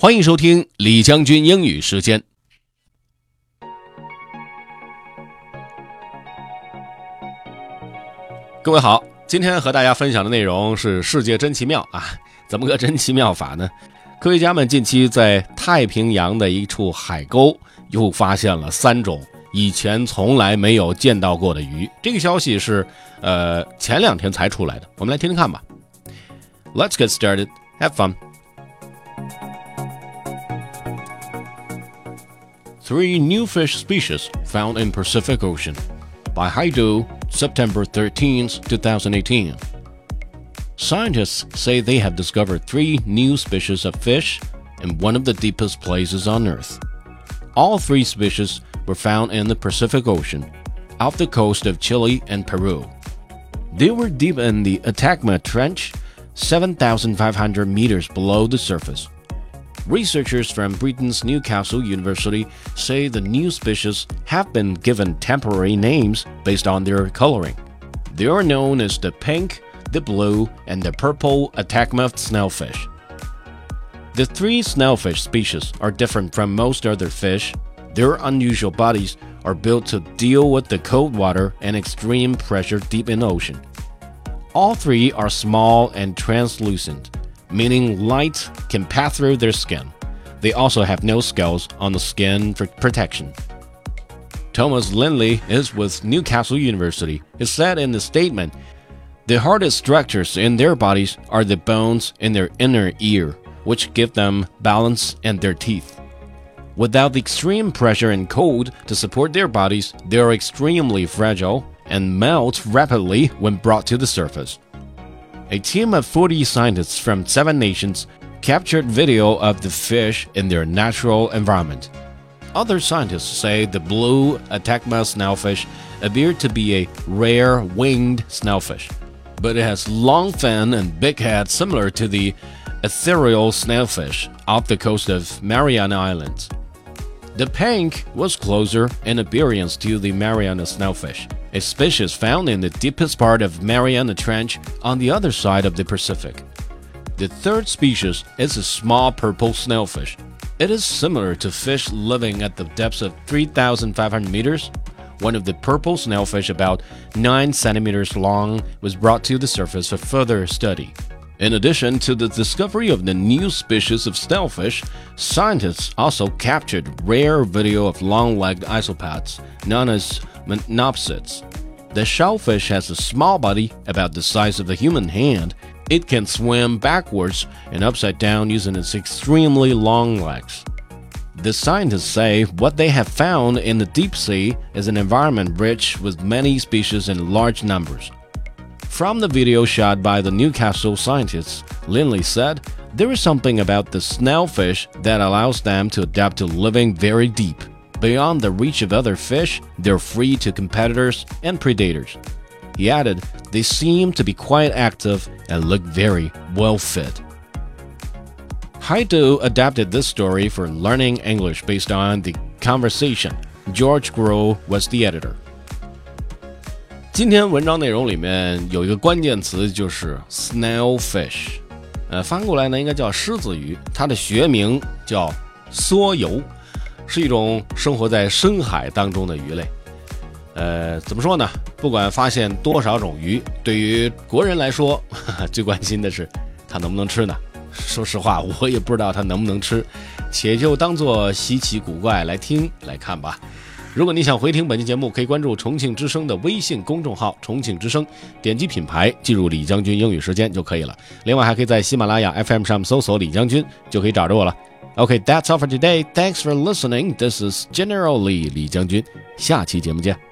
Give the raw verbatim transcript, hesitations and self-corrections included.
欢迎收听李将军英语时间。各位好，今天和大家分享的内容是世界珍奇妙啊，怎么个珍奇妙法呢？科学家们近期在太平洋的一处海沟又发现了三种以前从来没有见到过的鱼。这个消息是呃前两天才出来的，我们来听听看吧。Let's get started, have fun.Three new fish species found in Pacific Ocean by Hai Do, September thirteenth, twenty eighteen. Scientists say they have discovered three new species of fish in one of the deepest places on Earth. All three species were found in the Pacific Ocean, off the coast of Chile and Peru. They were deep in the Atacama Trench, seven thousand five hundred meters below the surface.Researchers from Britain's Newcastle University say the new species have been given temporary names based on their coloring. They are known as the pink, the blue, and the purple Atacama snailfish. The three snailfish species are different from most other fish. Their unusual bodies are built to deal with the cold water and extreme pressure deep in the ocean. All three are small and translucent.Meaning light can pass through their skin. They also have no scales on the skin for protection. Thomas Lindley is with Newcastle University. It said in the statement, "The hardest structures in their bodies are the bones in their inner ear, which give them balance and their teeth. Without the extreme pressure and cold to support their bodies, they are extremely fragile and melt rapidly when brought to the surface."A team of forty scientists from seven nations captured video of the fish in their natural environment. Other scientists say the blue Atacama snailfish appeared to be a rare winged snailfish, but it has long fin and big head similar to the ethereal snailfish off the coast of Mariana Islands. The pink was closer in appearance to the Mariana snailfish.A species found in the deepest part of Mariana Trench on the other side of the Pacific. The third species is a small purple snailfish. It is similar to fish living at the depths of three thousand five hundred meters. One of the purple snailfish about nine centimeters long was brought to the surface for further study. In addition to the discovery of the new species of snailfish, scientists also captured rare video of long-legged isopods, known as Nopsids. The shellfish has a small body about the size of the human hand. It can swim backwards and upside down using its extremely long legs. The scientists say what they have found in the deep sea is an environment rich with many species in large numbers. From the video shot by the Newcastle scientists, Lindley said, "There is something about the snailfish that allows them to adapt to living very deep.Beyond the reach of other fish, they're free to competitors and predators." He added, "They seem to be quite active and look very well-fed." Hai Do adapted this story for Learning English based on the conversation. George Groh was the editor. 今天文章内容里面有一个关键词就是 snailfish， 呃，翻过来呢应该叫狮子鱼，它的学名叫梭游。是一种生活在深海当中的鱼类，呃，怎么说呢？不管发现多少种鱼，对于国人来说，呵呵最关心的是它能不能吃呢？说实话，我也不知道它能不能吃，且就当做稀奇古怪来听来看吧。如果你想回听本期节目，可以关注重庆之声的微信公众号重庆之声，点击品牌进入李将军英语时间就可以了。另外还可以在喜马拉雅 F M 上搜索李将军就可以找着我了。Okay, that's all for today. Thanks for listening. This is General Lee, 李将军。下期节目见。